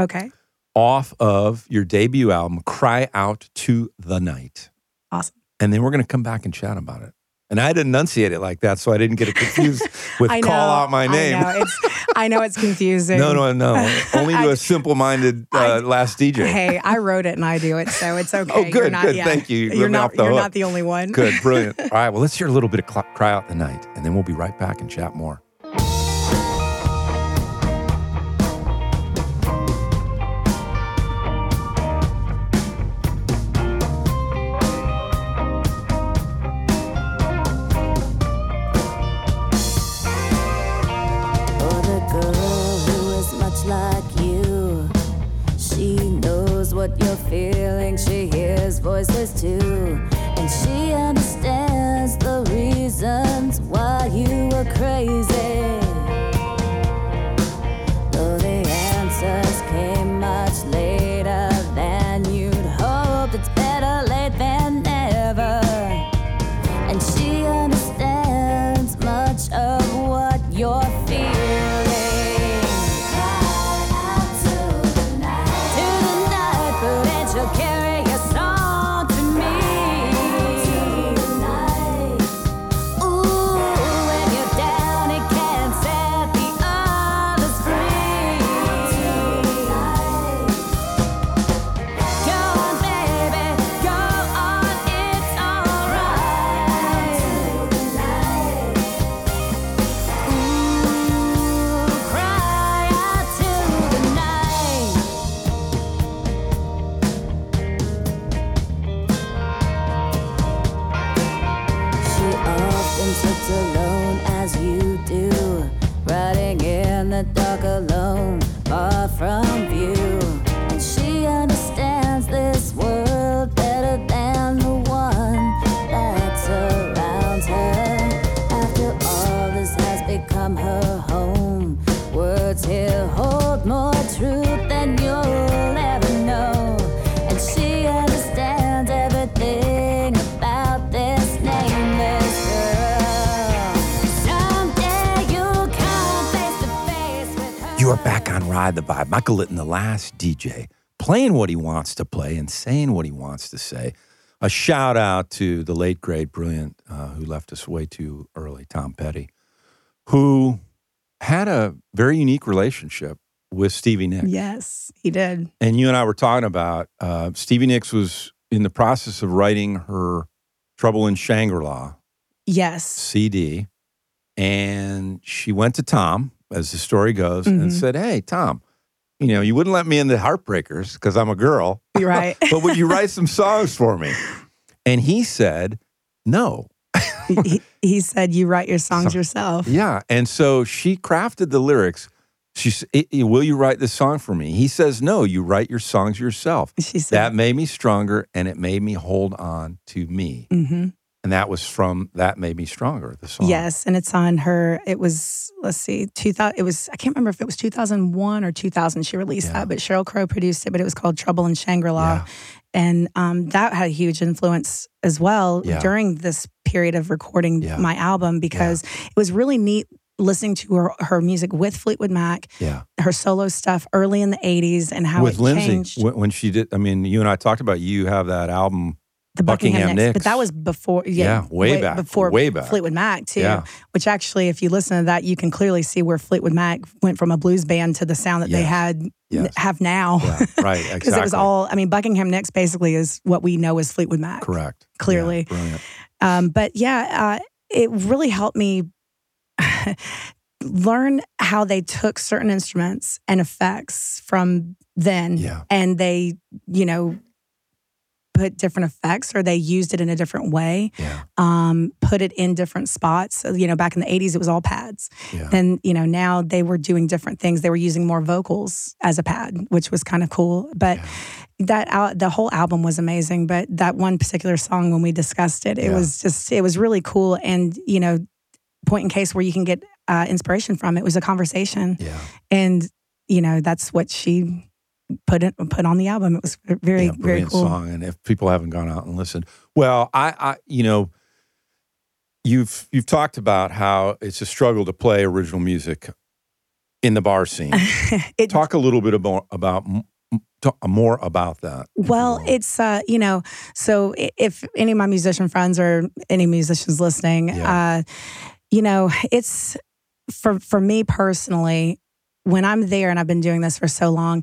okay. off of your debut album, Cry Out to the Night. Awesome. And then we're going to come back and chat about it. And I had enunciate it like that, so I didn't get it confused with know, Call Out My Name. I know it's, I know it's confusing. no, no, no. Only to I, a simple-minded uh, I, last D J. Hey, I wrote it and I do it, so it's okay. Oh, good, you're not, good. Yeah, thank you. You're, you're, not, you're not the only one. Good, brilliant. All right, well, let's hear a little bit of Cry Out the Night, and then we'll be right back and chat more. Your feelings, she hears voices too, and she understands the reasons why you were crazy. Though the answers came much later than you'd hope, it's better late than never. And she understands much of what you're feeling. We're back on Ride the Vibe. Michael Litton, the last D J, playing what he wants to play and saying what he wants to say. A shout out to the late, great, brilliant, uh, who left us way too early, Tom Petty, who had a very unique relationship with Stevie Nicks. Yes, he did. And you and I were talking about uh, Stevie Nicks was in the process of writing her Trouble in Shangri-La yes. C D, and she went to Tom, as the story goes, mm-hmm. and said, hey, Tom, you know, you wouldn't let me in the Heartbreakers because I'm a girl. You're right. But would you write some songs for me? And he said, no. he, he said, you write your songs so, yourself. Yeah. And so she crafted the lyrics. She said, will you write this song for me? He says, no, you write your songs yourself. She said, that made me stronger and it made me hold on to me. Mm-hmm. And that was from That Made Me Stronger, the song. Yes, and it's on her, it was, let's see, two thousand, it was, I can't remember if it was two thousand one or two thousand she released yeah. that, but Sheryl Crow produced it, but it was called Trouble in Shangri-La. Yeah. And um, that had a huge influence as well yeah. during this period of recording yeah. my album, because yeah. it was really neat listening to her, her music with Fleetwood Mac, yeah. her solo stuff early in the eighties and how with it Lindsay, changed. With Lindsay, when she did, I mean, you and I talked about you have that album, The Buckingham, Buckingham Nicks. But that was before, yeah, yeah way, way back, before way back. Fleetwood Mac too, yeah. which actually, if you listen to that, you can clearly see where Fleetwood Mac went from a blues band to the sound that yes. they had yes. have now. Yeah. Right, exactly. Because it was all, I mean, Buckingham Nicks basically is what we know as Fleetwood Mac. Correct. Clearly. Yeah, brilliant. Um, but yeah, uh, it really helped me learn how they took certain instruments and effects from then yeah. and they, you know, put different effects, or they used it in a different way, yeah. um, put it in different spots. You know, back in the eighties, it was all pads. Yeah. And, you know, now they were doing different things. They were using more vocals as a pad, which was kind of cool. But yeah. that uh, the whole album was amazing. But that one particular song, when we discussed it, it yeah. was just, it was really cool. And, you know, point in case where you can get uh, inspiration from, it was a conversation. Yeah. And, you know, that's what she put it, put on the album. It was very, yeah, very cool song. And if people haven't gone out and listened, well, I, I, you know, you've you've talked about how it's a struggle to play original music in the bar scene. it, Talk a little bit about about more about that. Well, it's uh, you know, so if any of my musician friends or any musicians listening, yeah. uh, you know, it's for for me personally. When I'm there and I've been doing this for so long,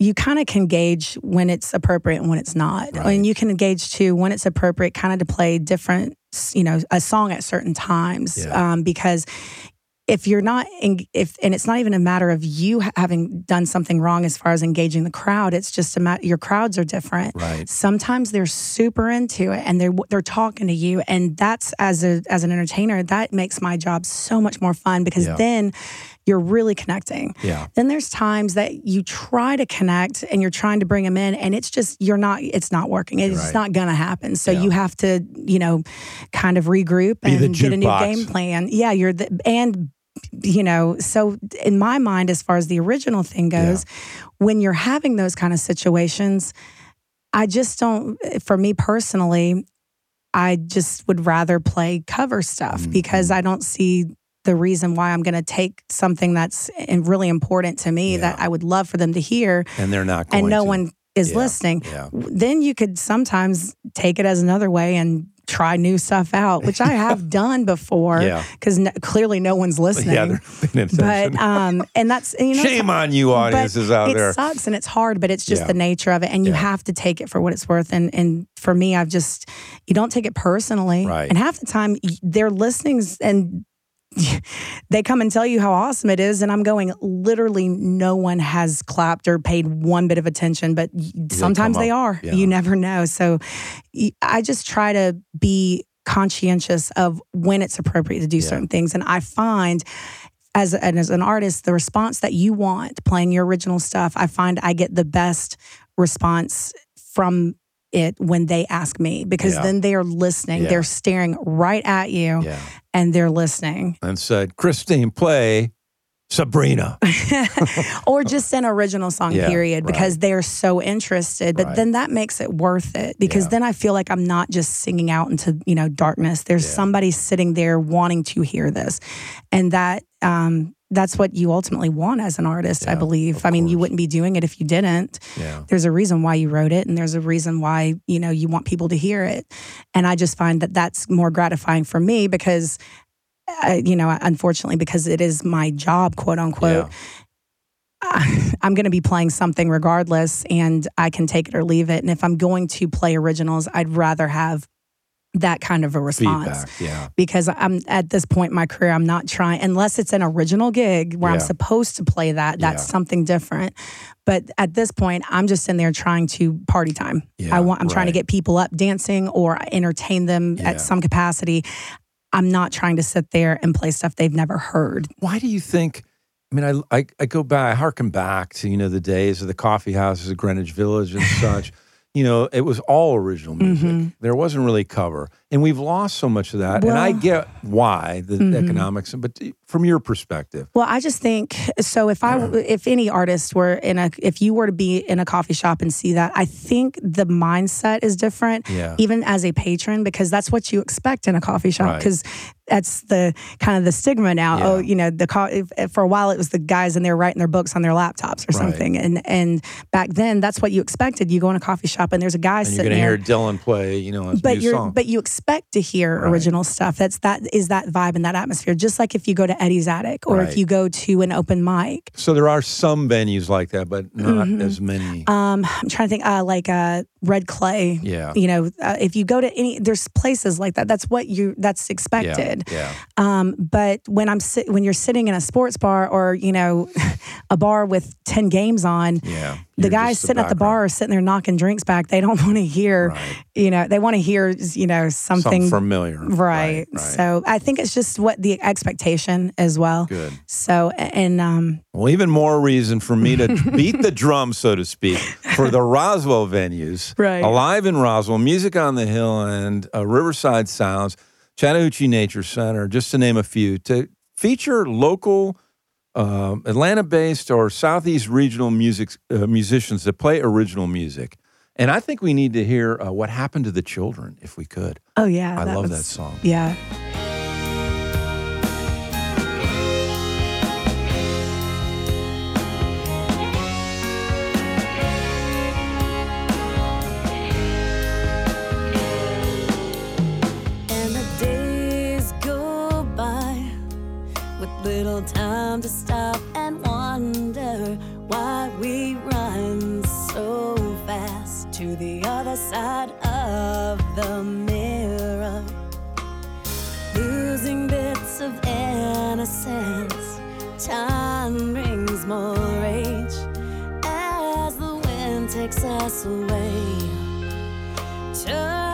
you kind of can gauge when it's appropriate and when it's not. Right. And you can gauge too when it's appropriate kind of to play different, you know, a song at certain times. Yeah. Um, because if you're not, in, if and it's not even a matter of you having done something wrong as far as engaging the crowd, it's just a matter, your crowds are different. Right. Sometimes they're super into it and they're they're talking to you. And that's, as a as an entertainer, that makes my job so much more fun, because yeah. then you're really connecting. Yeah. Then there's times that you try to connect and you're trying to bring them in, and it's just, you're not, it's not working. It's right. not going to happen. So yeah. you have to, you know, kind of regroup Be and get a new box. game plan. Yeah. You're the, and you know, so in my mind, as far as the original thing goes, yeah. when you're having those kind of situations, I just don't, for me personally, I just would rather play cover stuff mm-hmm. because I don't see the reason why I'm going to take something that's really important to me yeah. that I would love for them to hear, and they're not going and no to. one is yeah. listening. Yeah. Then you could sometimes take it as another way and try new stuff out, which I have done before, because yeah. no, clearly no one's listening. Yeah, they're but um, and that's you know, shame on you, audiences out it there. It sucks and it's hard, but it's just yeah. the nature of it, and you yeah. have to take it for what it's worth. And and for me, I've just you don't take it personally, right. and half the time they're listening and. They come and tell you how awesome it is, and I'm going, literally no one has clapped or paid one bit of attention, but You'll sometimes they are. Yeah. You never know. So I just try to be conscientious of when it's appropriate to do yeah. certain things. And I find as, and as an artist, the response that you want playing your original stuff, I find I get the best response from it when they ask me, because yeah. then they are listening. Yeah. They're staring right at you yeah. and they're listening. And said, Christine, play Sabrina. Or just an original song, yeah, period, because right. they're so interested. But right. then that makes it worth it, because yeah. then I feel like I'm not just singing out into, you know, darkness. There's yeah. somebody sitting there wanting to hear this. And that, um, that's what you ultimately want as an artist, yeah, I believe. I mean, course. you wouldn't be doing it if you didn't. Yeah. There's a reason why you wrote it, and there's a reason why, you know, you want people to hear it. And I just find that that's more gratifying for me because, I, you know, unfortunately, because it is my job, quote unquote, yeah. I'm going to be playing something regardless, and I can take it or leave it. And if I'm going to play originals, I'd rather have that kind of a response. Feedback, yeah. Because I'm at this point in my career, I'm not trying, unless it's an original gig where yeah. I'm supposed to play that, that's yeah. something different. But at this point, I'm just in there trying to party time. Yeah, I want, I'm right. trying to get people up dancing or entertain them yeah. at some capacity. I'm not trying to sit there and play stuff they've never heard. Why do you think, I mean, I, I, I go back, I hearken back to, you know, the days of the coffee houses of Greenwich Village and such. You know, it was all original music. Mm-hmm. There wasn't really cover. And we've lost so much of that. Well, and I get why, the mm-hmm. economics, but from your perspective. Well, I just think, so if I, yeah. if any artist were in a, if you were to be in a coffee shop and see that, I think the mindset is different, yeah. even as a patron, because that's what you expect in a coffee shop. Because right. that's the kind of the stigma now. Yeah. Oh, you know, the co- for a while it was the guys in there writing their books on their laptops or right. something. And and back then, that's what you expected. You go in a coffee shop and there's a guy and sitting there. You're going to hear Dylan play, you know, his but new you're, song. But you expect expect to hear right. original stuff. That's that is that vibe and that atmosphere. Just like if you go to Eddie's Attic or right. if you go to an open mic. So there are some venues like that, but not mm-hmm. as many. Um, I'm trying to think, uh, like uh, Red Clay. Yeah. You know, uh, if you go to any, there's places like that. That's what you. That's expected. Yeah. yeah. Um, but when I'm si- when you're sitting in a sports bar or you know, a bar with ten games on. Yeah. The guys sitting at the bar are sitting there knocking drinks back. They don't want to hear, right. you know, they want to hear, you know, something, something familiar. Right. Right, right. So I think it's just what the expectation as well. Good. So, and, um, well, even more reason for me to beat the drum, so to speak, for the Roswell venues. Right. Alive in Roswell, Music on the Hill, and uh, Riverside Sounds, Chattahoochee Nature Center, just to name a few, to feature local. Uh, Atlanta-based or Southeast regional music uh, musicians that play original music. And I think we need to hear uh, What Happened to the Children, if we could. Oh, yeah. I that love was, that song. Yeah. Little time to stop and wonder why we run so fast to the other side of the mirror, losing bits of innocence. Time brings more rage as the wind takes us away. Just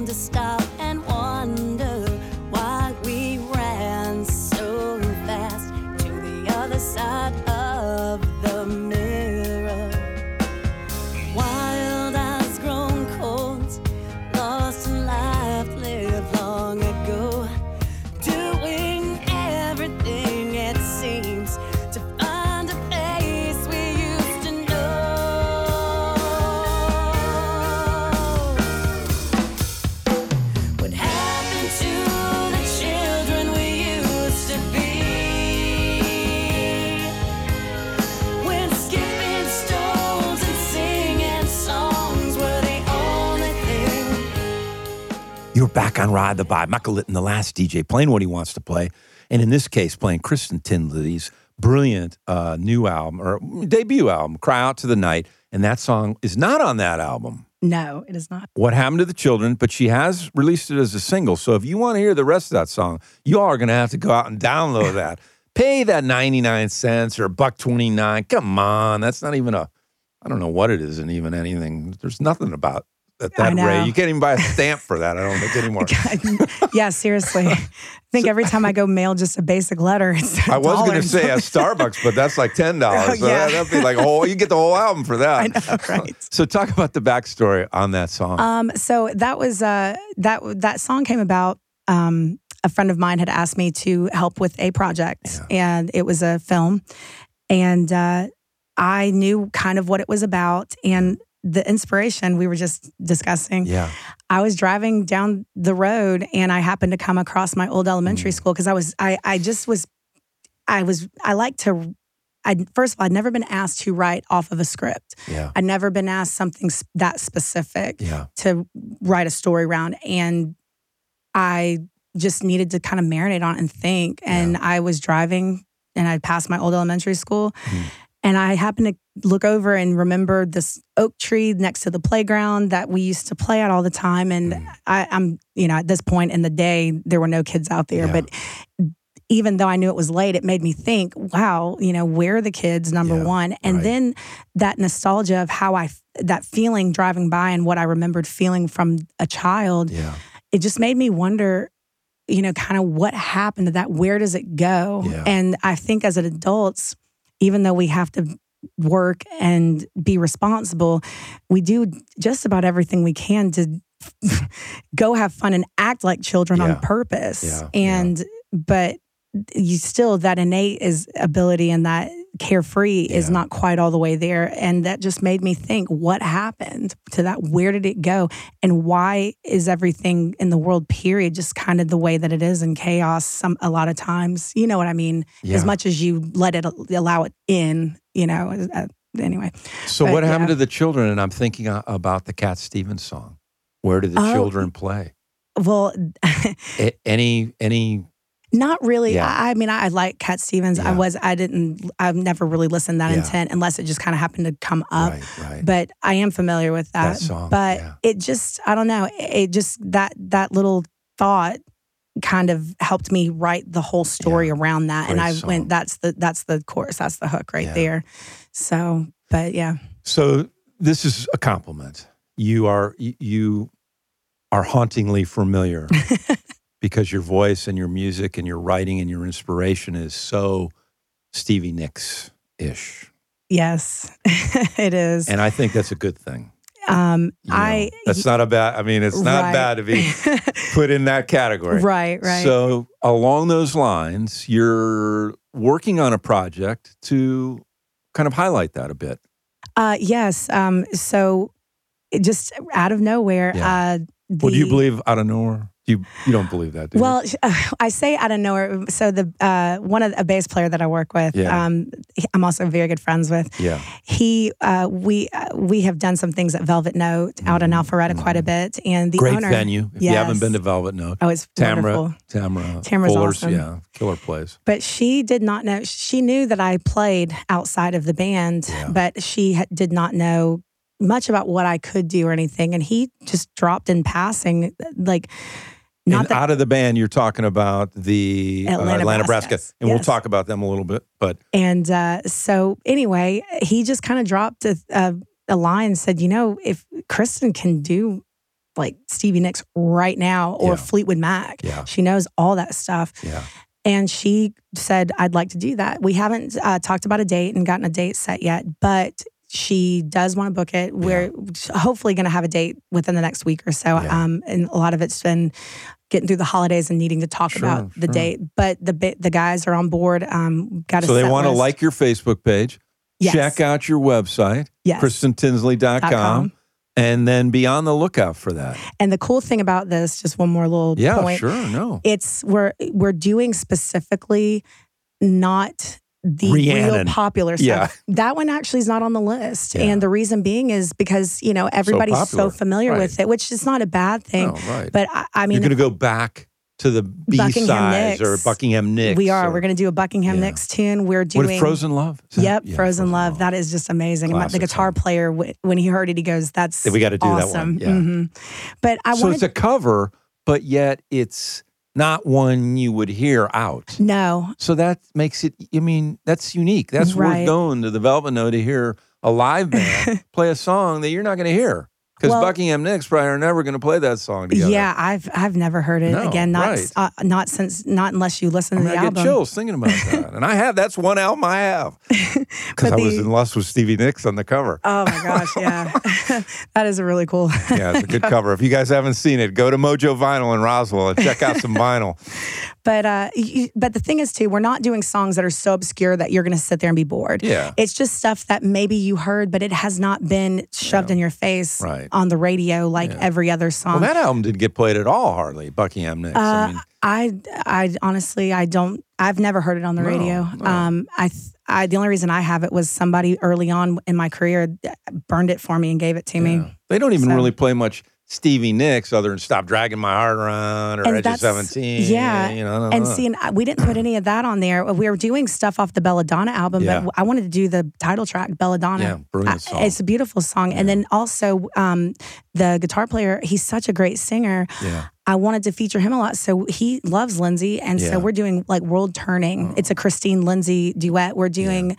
to stop and wonder why we ran so fast to the other side of the mirror. Wild eyes grown cold, lost in life, lived long ago, doing everything it seems to find a place we used to know. You're back on Ride the Vibe. Michael Litton, the last D J, playing what he wants to play. And in this case, playing Kristen Tinsley's brilliant uh, new album, or debut album, Cry Out to the Night. And that song is not on that album. No, it is not. What Happened to the Children, but she has released it as a single. So if you want to hear the rest of that song, you all are going to have to go out and download that. Pay that ninety-nine cents or a buck twenty-nine. Come on. That's not even a, I don't know what it is and even anything. There's nothing about at that rate. You can't even buy a stamp for that, I don't think, anymore. Yeah, seriously. I think every time I go mail just a basic letter, it's I was going to say a Starbucks, but that's like ten dollars. Oh, so yeah. That'd be like, oh, you get the whole album for that. I know, right? So talk about the backstory on that song. Um, so that was, uh, that that song came about, um, a friend of mine had asked me to help with a project, yeah. and it was a film. And uh, I knew kind of what it was about, and the inspiration we were just discussing. Yeah. I was driving down the road and I happened to come across my old elementary mm. school because I was, I, I just was, I was, I like to, I first of all, I'd never been asked to write off of a script. Yeah. I'd never been asked something that specific yeah. to write a story around. And I just needed to kind of marinate on and think. And yeah. I was driving and I passed my old elementary school. Mm. And I happened to look over and remember this oak tree next to the playground that we used to play at all the time. And mm. I, I'm, you know, at this point in the day, there were no kids out there. Yeah. But even though I knew it was late, it made me think, wow, you know, where are the kids, number yeah, one? And right. then that nostalgia of how I, that feeling driving by and what I remembered feeling from a child, yeah. it just made me wonder, you know, kind of what happened to that? Where does it go? Yeah. And I think as adults, even though we have to work and be responsible, we do just about everything we can to go have fun and act like children yeah. on purpose. Yeah. And, yeah. but you still, that innate is ability and that carefree yeah. is not quite all the way there. And that just made me think, what happened to that? Where did it go? And why is everything in the world, period, just kind of the way that it is in chaos some a lot of times? You know what I mean? Yeah. As much as you let it, allow it in, you know, uh, anyway. So but, what happened yeah. to the children? And I'm thinking about the Cat Stevens song. Where did the oh, children play? Well, a- any, any... Not really. Yeah. I, I mean, I, I like Cat Stevens. Yeah. I was, I didn't, I've never really listened that yeah. intent unless it just kind of happened to come up. Right, right. But I am familiar with that. That song, but yeah. it just, I don't know. It just, that that little thought kind of helped me write the whole story yeah. around that. Great and I song. went, that's the, that's the chorus, that's the hook right yeah. there. So, but yeah. So this is a compliment. You are, you are hauntingly familiar. Because your voice and your music and your writing and your inspiration is so Stevie Nicks-ish. Yes, it is. And I think that's a good thing. Um, you know, I that's not a bad, I mean, it's not right. bad to be put in that category. Right, right. So along those lines, you're working on a project to kind of highlight that a bit. Uh, yes, um, so just out of nowhere. Yeah. Uh, the, well, do you believe out of nowhere? You you don't believe that, do you? Well, uh, I say out of nowhere. So the uh, one of the, a bass player that I work with, yeah. um, I'm also very good friends with. Yeah, he uh, we uh, we have done some things at Velvet Note mm-hmm. out in Alpharetta mm-hmm. quite a bit, and the great owner, venue. If yes. you haven't been to Velvet Note, oh, it's Tamara, wonderful. Tamara, Tamara's awesome. Yeah, killer plays. But she did not know. She knew that I played outside of the band, yeah. but she ha- did not know much about what I could do or anything. And he just dropped in passing, like. Not and that, out of the band, you're talking about the Atlanta, uh, Atlanta Brass Guys. And yes. we'll talk about them a little bit. But And uh, so anyway, he just kind of dropped a, a, a line and said, you know, if Kristen can do like Stevie Nicks right now or yeah. Fleetwood Mac, yeah. she knows all that stuff. Yeah. And she said, I'd like to do that. We haven't uh, talked about a date and gotten a date set yet, but she does want to book it. We're yeah. hopefully going to have a date within the next week or so. Yeah. Um, and a lot of it's been getting through the holidays and needing to talk sure, about the sure. date. But the the guys are on board. Um, got so they want to like your Facebook page, yes. check out your website, yes. kristen tinsley dot com, and then be on the lookout for that. And the cool thing about this, just one more little yeah, point. Yeah, sure, no. It's we're we're doing specifically not. The Rhiannon. Real popular stuff. Yeah. That one actually is not on the list. Yeah. And the reason being is because, you know, everybody's so, so familiar right. with it, which is not a bad thing. No, right. But I, I mean... You're going to go back to the B-sides or Buckingham Nicks. We are. Or, We're going to do a Buckingham yeah. Nicks tune. We're doing... What, Frozen Love? That, yep, yeah, Frozen, Frozen Love. Love. That is just amazing. Classic the guitar song. Player, when he heard it, he goes, that's we gotta do awesome. That one. Yeah. Mm-hmm. But I So wanted... it's a cover, but yet it's... Not one you would hear out. No. So that makes it, I mean, that's unique. That's right. worth going to the Velvet Note to hear a live band play a song that you're not going to hear. Because well, Buckingham Nicks probably are never going to play that song together. Yeah, I've I've never heard it no, again. Not right. uh, not since not unless you listen I mean, to the I album. I get chills thinking about that, and I have that's one album I have because I was in lust with Stevie Nicks on the cover. Oh my gosh, yeah, that is a really cool. Yeah, it's a good cover. If you guys haven't seen it, go to Mojo Vinyl in Roswell and check out some vinyl. But uh, you, but the thing is too, we're not doing songs that are so obscure that you're going to sit there and be bored. Yeah, it's just stuff that maybe you heard, but it has not been shoved yeah. in your face. Right. On the radio, like yeah. every other song. Well, that album didn't get played at all, hardly. Buckingham Nicks. Uh, I, mean, I, I honestly, I don't. I've never heard it on the no, radio. No. Um, I, th- I, the only reason I have it was somebody early on in my career burned it for me and gave it to yeah. me. They don't even so. really play much Stevie Nicks other than Stop Dragging My Heart Around or Edge of Seventeen. Yeah. You know, and seeing, we didn't put any of that on there. We were doing stuff off the Belladonna album, yeah. but I wanted to do the title track, Belladonna. Yeah, brilliant song. I, it's a beautiful song. Yeah. And then also um, the guitar player, he's such a great singer. Yeah. I wanted to feature him a lot. So he loves Lindsay. And yeah. so we're doing like World Turning. Oh. It's a Christine Lindsay duet. We're doing, yeah.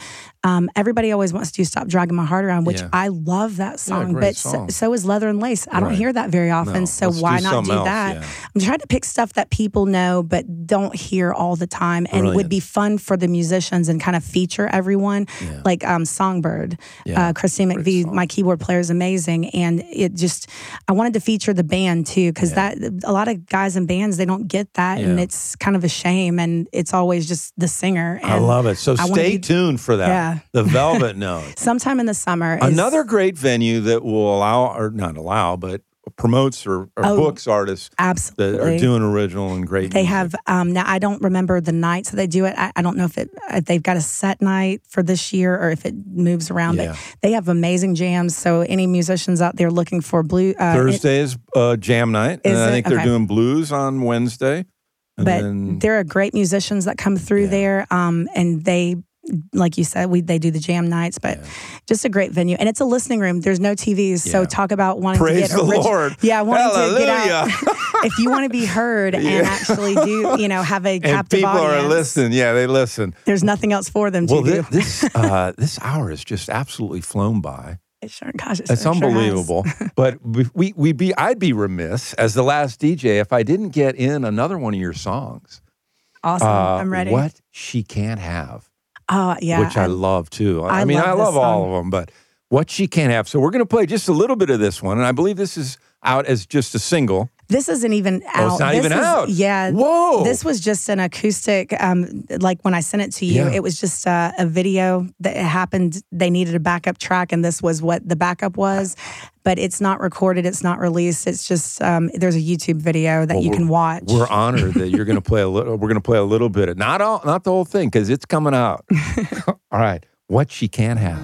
um, everybody always wants to do Stop Dragging My Heart Around, which yeah. I love that song. Yeah, but song. So, so is Leather and Lace. I right. don't hear that very often. No. So Let's why do not do else. that? Yeah. I'm trying to pick stuff that people know but don't hear all the time. And Brilliant. It would be fun for the musicians and kind of feature everyone. Yeah. Like um, Songbird. Yeah. Uh, Christine McVie, my keyboard player, is amazing. And it just, I wanted to feature the band too, because yeah. that, a lot of guys in bands, they don't get that, yeah. and it's kind of a shame, and it's always just the singer. And I love it. So I stay be, tuned for that. Yeah. The Velvet Note. Sometime in the summer. Another is, great venue that will allow, or not allow, but promotes or, or oh, books artists absolutely. That are doing original and great They music. Have, um, now I don't remember the nights that they do it. I, I don't know if, it, if they've got a set night for this year or if it moves around, yeah. but they have amazing jams. So any musicians out there looking for blues. Uh, Thursday it, is uh, jam night. Is and I think it? they're okay. doing blues on Wednesday. And but then, there are great musicians that come through yeah. there um, and they... Like you said, we they do the jam nights, but yeah. just a great venue. And it's a listening room. There's no T Vs, yeah. so talk about wanting Praise to get... Praise the Lord. Yeah, wanting Hallelujah. to get out. If you want to be heard yeah. and actually do, you know, have a and captive audience. And people are listening. Yeah, they listen. There's nothing else for them to well, do. Well, this, uh, this hour has just absolutely flown by. It sure, gosh, it it's sure unbelievable. Sure but we we be I'd be remiss as the last D J if I didn't get in another one of your songs. Awesome. Uh, I'm ready. What She Can't Have. Oh, yeah. Which I, I love, too. I, I mean, love I love all of them, but What She Can't Have. So we're going to play just a little bit of this one, and I believe this is out as just a single. This isn't even out. Oh, it's not this even is, out? Yeah. Whoa. This was just an acoustic, um, like when I sent it to you, yeah. it was just uh, a video that happened. They needed a backup track, and this was what the backup was. But it's not recorded. It's not released. It's just um, there's a YouTube video that well, you can watch. We're honored that you're going to play a little. We're going to play a little bit. Of, not all, not the whole thing, because it's coming out. All right, What She Can't Have.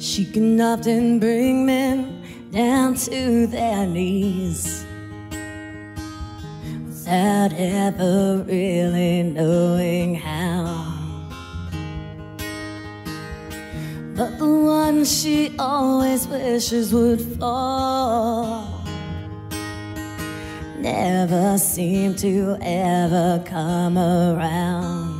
She can often bring men down to their knees without ever really knowing how. But the one she always wishes would fall never seemed to ever come around.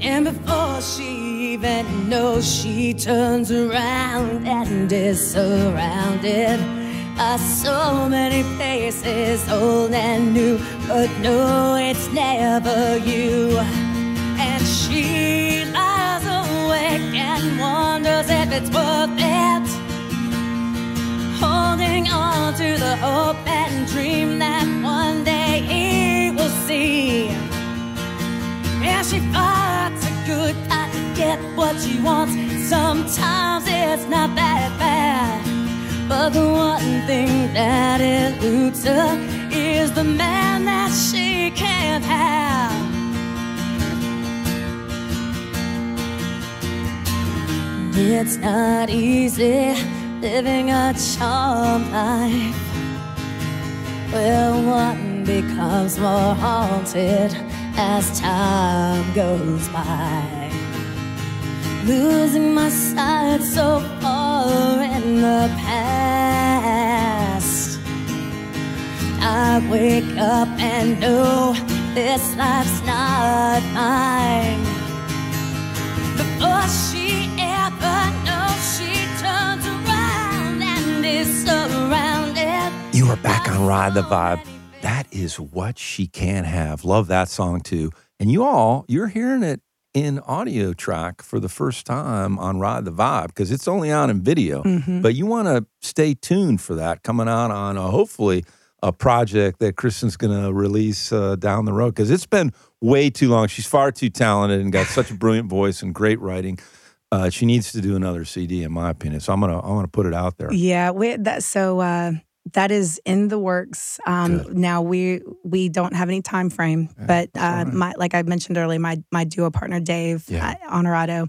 And before she even though she turns around and is surrounded by so many faces, old and new, but no, it's never you. And she lies awake and wonders if it's worth it, holding on to the hope and dream that one day he will see. And she fights a good fight, get what she wants. Sometimes it's not that bad, but the one thing that eludes her is the man that she can't have. It's not easy living a charmed life where one becomes more haunted as time goes by. Losing my sight so far in the past, I wake up and know this life's not mine. Before she ever knows, she turns around and is surrounded. You are back on Ride the Vibe. That is What She Can't Have. Love that song too. And you all, you're hearing it in audio track for the first time on Ride the Vibe, because it's only out in video. Mm-hmm. But you want to stay tuned for that coming out on a, hopefully a project that Kristen's going to release uh, down the road, because it's been way too long. She's far too talented and got such a brilliant voice and great writing. Uh, she needs to do another C D, in my opinion. So I'm gonna I'm gonna put it out there. Yeah, we, that so. Uh... That is in the works. Um, now we we don't have any time frame, yeah, but uh, right. my, like I mentioned earlier, my my duo partner Dave yeah. Honorato,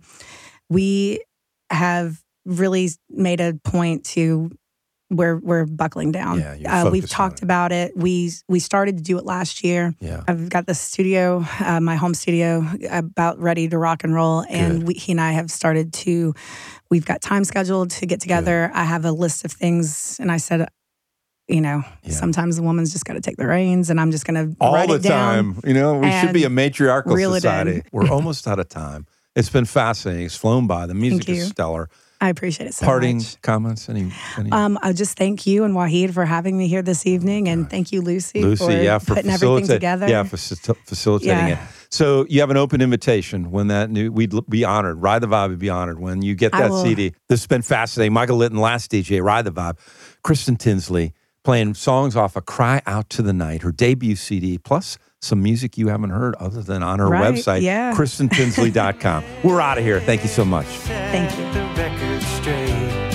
we have really made a point to we're we're buckling down. Yeah, uh, we've talked it. about it. We we started to do it last year. Yeah. I've got the studio, uh, my home studio, about ready to rock and roll. Good. And we, he and I have started to. We've got time scheduled to get together. Good. I have a list of things, and I said, you know, yeah. sometimes the woman's just got to take the reins, and I'm just going to all write the it down time. You know, we should be a matriarchal society. We're almost out of time. It's been fascinating. It's flown by. The music is stellar. I appreciate it so Parting much. Parting comments? Any? any? Um, I just thank you and Waheed for having me here this evening, and right. thank you, Lucy, Lucy for, yeah, for putting everything together. Yeah, for facilitating yeah. it. So you have an open invitation when that new, we'd be honored. Ride the Vibe would be honored when you get that C D. This has been fascinating. Michael Litton, last D J, Ride the Vibe. Kristen Tinsley playing songs off of Cry Out to the Night, her debut C D, plus some music you haven't heard other than on her right, website, yeah. kristen tinsley dot com. We're out of here. Thank you so much. Thank you.